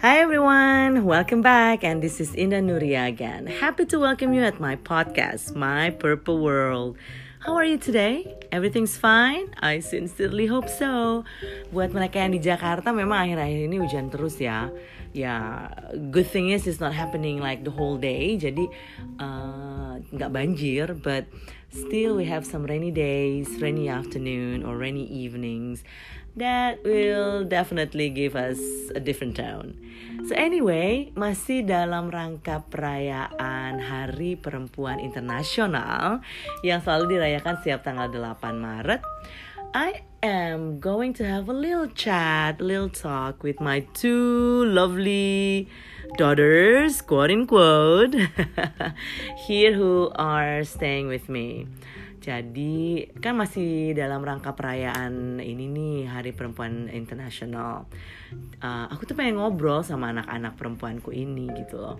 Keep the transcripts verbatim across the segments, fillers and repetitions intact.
Hi everyone, welcome back and this is Indah Nuria again. Happy to welcome you at my podcast, My Purple World. How are you today? Everything's fine? I sincerely hope so. Buat mereka yang di Jakarta memang akhir-akhir ini hujan terus ya. Ya, good thing is it's not happening like the whole day. Jadi uh, gak banjir, but still we have some rainy days, rainy afternoon or rainy evenings. That will definitely give us a different tone. So anyway, masih dalam rangka perayaan Hari Perempuan Internasional yang selalu dirayakan setiap tanggal delapan Maret, I am going to have a little chat, little talk with my two lovely daughters, quote unquote, here who are staying with me. Jadi kan masih dalam rangka perayaan ini nih, Hari Perempuan Internasional. Uh, aku tuh pengen ngobrol sama anak-anak perempuanku ini gitu loh.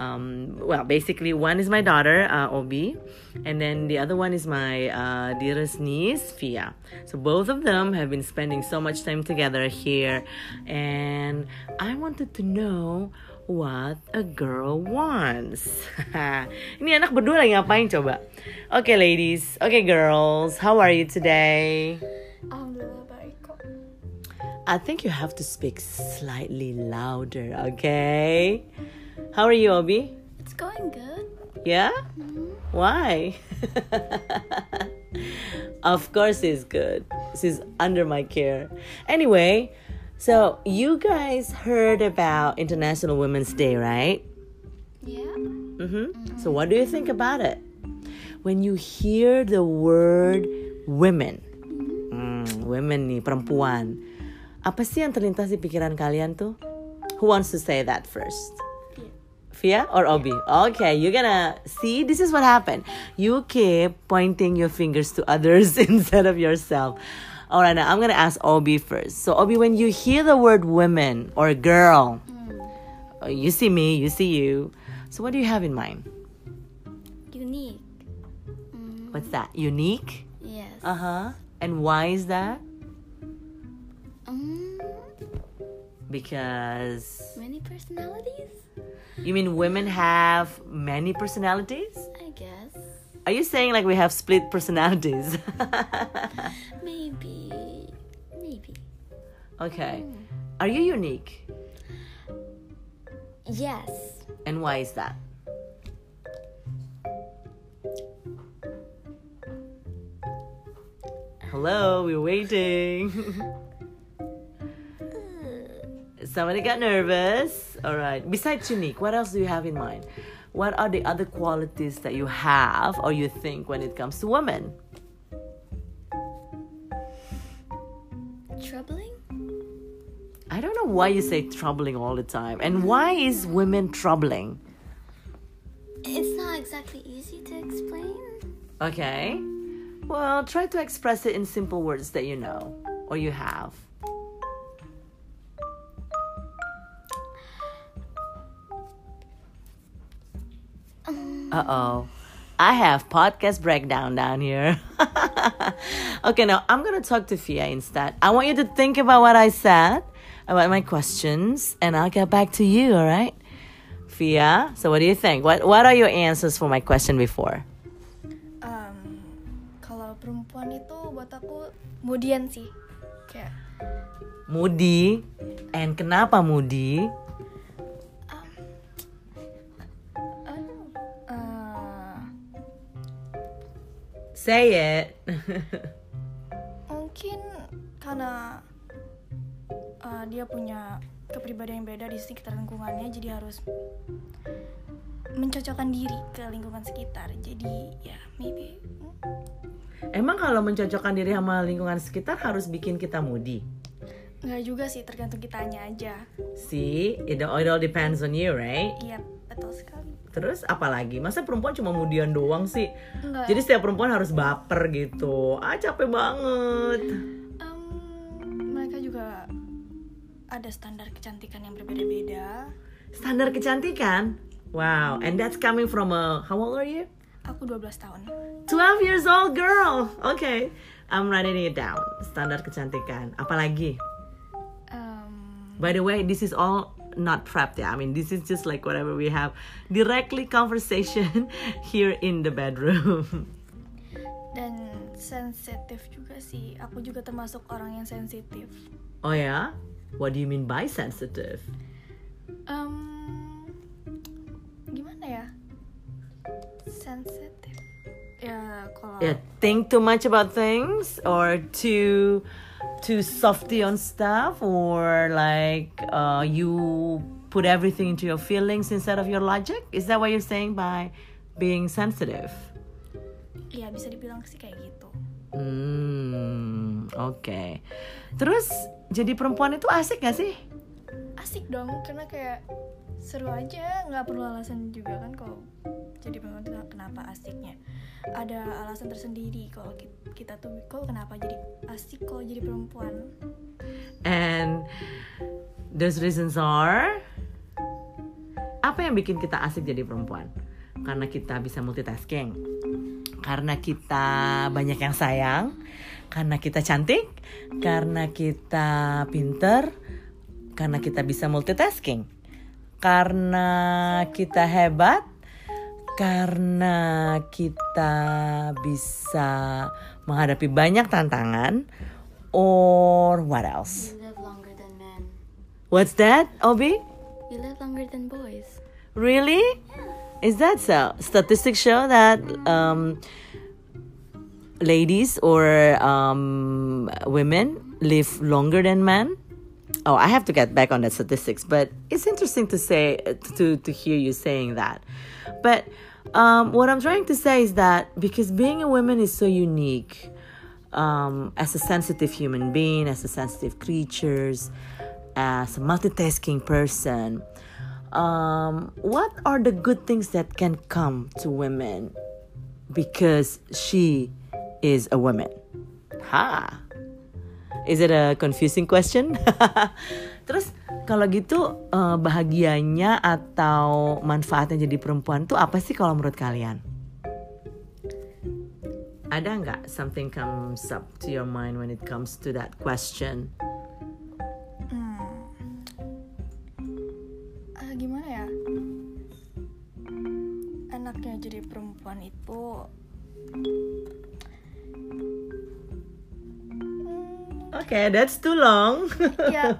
Um, well, basically one is my daughter, uh, Obi, and then the other one is my uh, dearest niece, Fia. So both of them have been spending so much time together here, and I wanted to know what a girl wants. Ini anak berdua lagi ngapain coba? Okay ladies, okay girls, how are you today? Alhamdulillah baik kok. I think you have to speak slightly louder, okay? How are you, Obi? It's going good. Yeah? Mm-hmm. Why? Of course it's good. She's under my care. Anyway, so, you guys heard about International Women's Day, right? Yeah. Mm-hmm. So, what do you think about it? When you hear the word women, mm, women nih, perempuan. Apa sih yang terlintas di pikiran kalian tuh? Who wants to say that first? Fia or Obi? Okay, you're gonna see. This is what happened. You keep pointing your fingers to others instead of yourself. All right, now I'm going to ask Obi first. So, Obi, when you hear the word women or girl, mm. you see me, you see you. So, what do you have in mind? Unique. Mm. What's that? Unique? Yes. Uh-huh. And why is that? Mm. Because... many personalities? You mean women have many personalities? I guess. Are you saying like we have split personalities? Maybe. Maybe. Okay. Mm. Are you unique? Yes. And why is that? Hello, we're waiting. Somebody got nervous. All right. Besides unique, what else do you have in mind? What are the other qualities that you have or you think when it comes to women? Troubling? I don't know why you say troubling all the time. And why is women troubling? It's not exactly easy to explain. Okay. Well, try to express it in simple words that you know or you have. Uh-oh. I have podcast breakdown down here. Okay, now I'm going to talk to Fia instead. I want you to think about what I said, about my questions, and I'll get back to you, all right? Fia, so what do you think? What what are your answers for my question before? Um, kalau perempuan itu buat aku mudian sih. Kayak moody. And kenapa moody? Say it. Mungkin karena uh, dia punya kepribadian yang beda di sekitar lingkungannya, jadi harus mencocokkan diri ke lingkungan sekitar. Jadi ya, yeah, maybe. Emang kalau mencocokkan diri sama lingkungan sekitar harus bikin kita moody? Enggak juga sih, tergantung kitanya aja. See, it all depends on you, right? Iya, yep, betul sekali. Terus apalagi? Masa perempuan cuma mudian doang sih? Enggak. Jadi setiap perempuan harus baper gitu. Ah, capek banget. Um, mereka juga ada standar kecantikan yang berbeda-beda. Standar kecantikan? Wow, and that's coming from a... How old are you? Aku dua belas tahun. twelve years old girl! Okay, I'm writing it down. Standar kecantikan. Apalagi? By the way, this is all not prepped. Yeah, I mean, this is just like whatever we have directly conversation here in the bedroom. Dan sensitif juga sih. Aku juga termasuk orang yang sensitif. Oh ya? What do you mean by sensitive? Um, gimana ya? Sensitive. Ya, kalau yeah, think too much about things or too too softy on stuff, or like uh, you put everything into your feelings instead of your logic. Is that what you're saying by being sensitive? Ya, bisa dibilang sih kayak gitu. Hmm, oke. Okay. Terus jadi perempuan itu asik gak sih? Asik dong, karena kayak seru aja, nggak perlu alasan juga kan kalau jadi perempuan itu kenapa asiknya. Ada alasan tersendiri kalau kita tuh kok kenapa jadi asik kalau jadi perempuan. And those reasons are, apa yang bikin kita asik jadi perempuan? Karena kita bisa multitasking, karena kita banyak yang sayang, karena kita cantik, karena kita pinter, karena kita bisa multitasking, karena kita hebat, karena kita bisa menghadapi banyak tantangan, or what else? We live longer than men. What's that, Obi? We live longer than boys. Really? Yeah. Is that so? Statistics show that um, ladies or um, women live longer than men. Oh, I have to get back on that statistics, but it's interesting to say to to hear you saying that. But um, what I'm trying to say is that because being a woman is so unique, um, as a sensitive human being, as a sensitive creatures, as a multitasking person. Um, what are the good things that can come to women because she is a woman? Ha. Is it a confusing question? Terus kalau gitu uh, bahagianya atau manfaatnya jadi perempuan tuh apa sih kalau menurut kalian? Ada nggak something comes up to your mind when it comes to that question? Jadi perempuan itu okay, that's too long. Ya,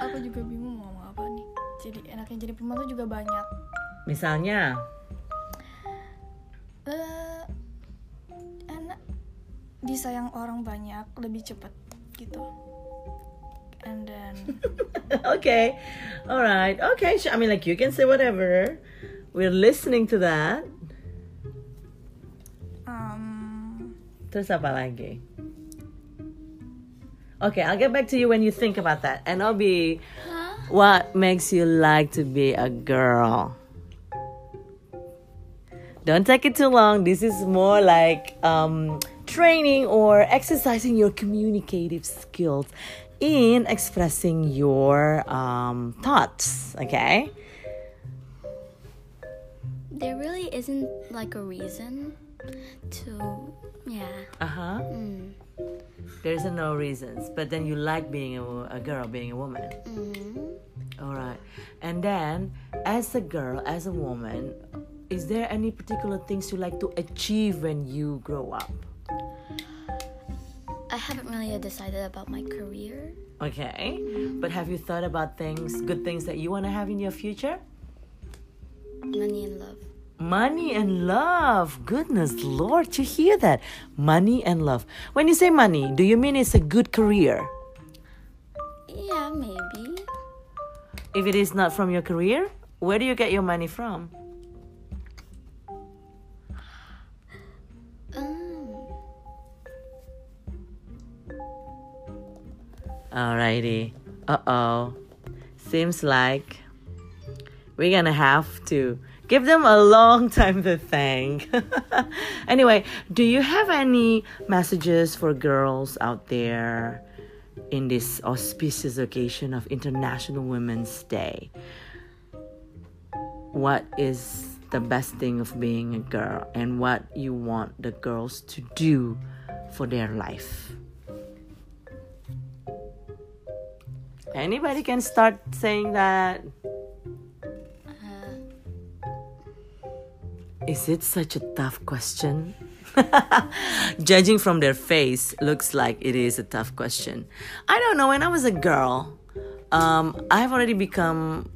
aku juga bingung mau ngomong apa nih. Jadi enaknya jadi perempuan itu juga banyak. Misalnya uh, enak disayang orang banyak, lebih cepat gitu. And then okay, alright, okay. I mean, like you can say whatever. We're listening to that. Um, Terus apa lagi? Okay, I'll get back to you when you think about that. And Obi, huh? What makes you like to be a girl? Don't take it too long. This is more like um, training or exercising your communicative skills in expressing your um, thoughts, okay? There really isn't like a reason to, yeah. Uh-huh. Mm. There's no reasons, but then you like being a, a girl, being a woman. Mm-hmm. All right. And then, as a girl, as a woman, is there any particular things you like to achieve when you grow up? I haven't really decided about my career. Okay. But have you thought about things, good things that you want to have in your future? Money and love. Money and love. Goodness Lord, you hear that? Money and love. When you say money, do you mean it's a good career? Yeah, maybe. If it is not from your career, where do you get your money from? Mm. Alrighty. Uh-oh. Seems like we're gonna have to give them a long time to thank. Anyway, do you have any messages for girls out there in this auspicious occasion of International Women's Day? What is the best thing of being a girl and what you want the girls to do for their life? Anybody can start saying that. Is it such a tough question? Judging from their face, looks like it is a tough question. I don't know, when I was a girl, um, I've already become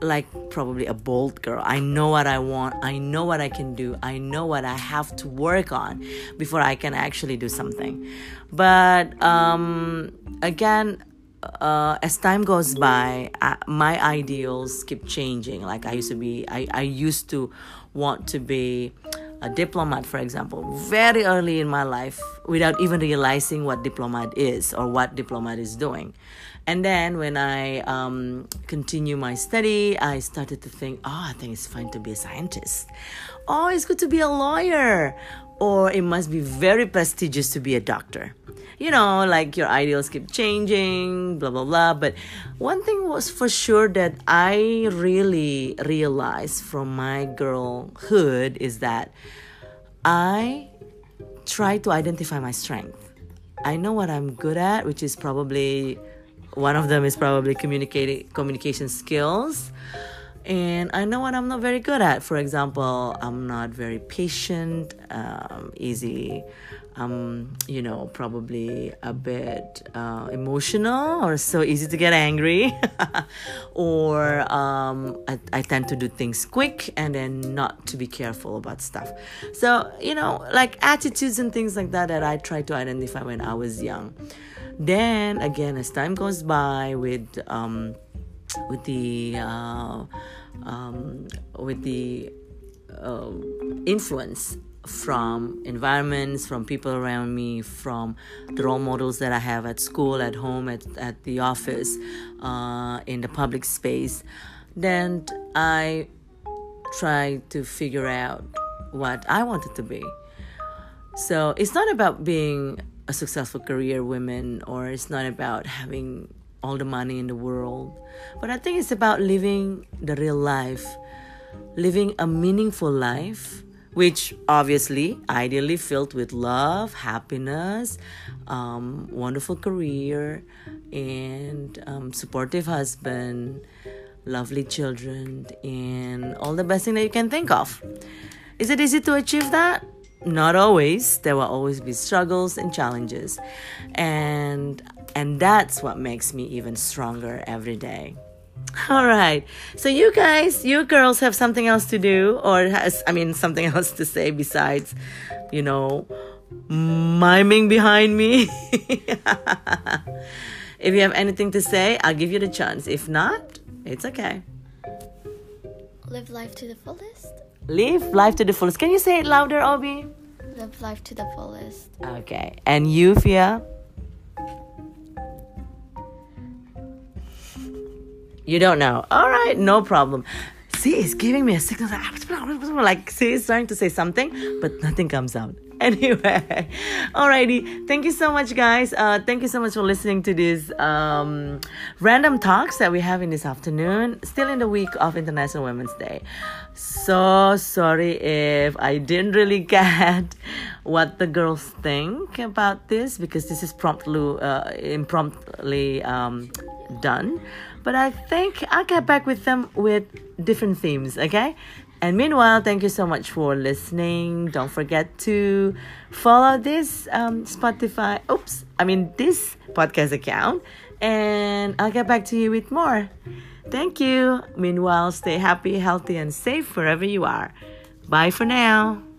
like probably a bold girl. I know what I want, I know what I can do, I know what I have to work on before I can actually do something. But um, again, Uh, as time goes by, uh, my ideals keep changing. Like I used to be, I, I used to want to be a diplomat, for example, very early in my life without even realizing what diplomat is or what diplomat is doing. And then when I um, continue my study, I started to think, oh, I think it's fine to be a scientist. Oh, it's good to be a lawyer. Or it must be very prestigious to be a doctor. You know, like your ideals keep changing, blah, blah, blah. But one thing was for sure that I really realized from my girlhood is that I try to identify my strength. I know what I'm good at, which is probably, one of them is probably communicating, communication skills. And I know what I'm not very good at. For example, I'm not very patient, um, easy, um, you know, probably a bit uh, emotional or so easy to get angry. Or um, I, I tend to do things quick and then not to be careful about stuff. So, you know, like attitudes and things like that that I tried to identify when I was young. Then, again, as time goes by with... Um, with the uh, um, with the uh, influence from environments, from people around me, from the role models that I have at school, at home, at, at the office, uh, in the public space, then I tried to figure out what I wanted to be. So it's not about being a successful career woman, or it's not about having all the money in the world. But I think it's about living the real life, living a meaningful life, which obviously, ideally filled with love, happiness, um, wonderful career, and um, supportive husband, lovely children, and all the best thing that you can think of. Is it easy to achieve that? Not always. There will always be struggles and challenges. And and that's what makes me even stronger every day. All right. So you guys, you girls have something else to do, or has, I mean, something else to say besides, you know, miming behind me. If you have anything to say, I'll give you the chance. If not, it's okay. Live life to the fullest. Live life to the fullest. Can you say it louder, Obi? Live life to the fullest. Okay. And you, Fia? You don't know. All right. No problem. See, it's giving me a signal. Like, see, it's trying to say something, but nothing comes out. Anyway. Alrighty. Thank you so much, guys. Uh, thank you so much for listening to these um, random talks that we have in this afternoon. Still in the week of International Women's Day. So sorry if I didn't really get what the girls think about this, because this is promptly, uh, impromptu um, done. But I think I'll get back with them with different themes, okay? And meanwhile, thank you so much for listening. Don't forget to follow this um, Spotify, oops, I mean this podcast account. And I'll get back to you with more. Thank you. Meanwhile, stay happy, healthy, and safe wherever you are. Bye for now.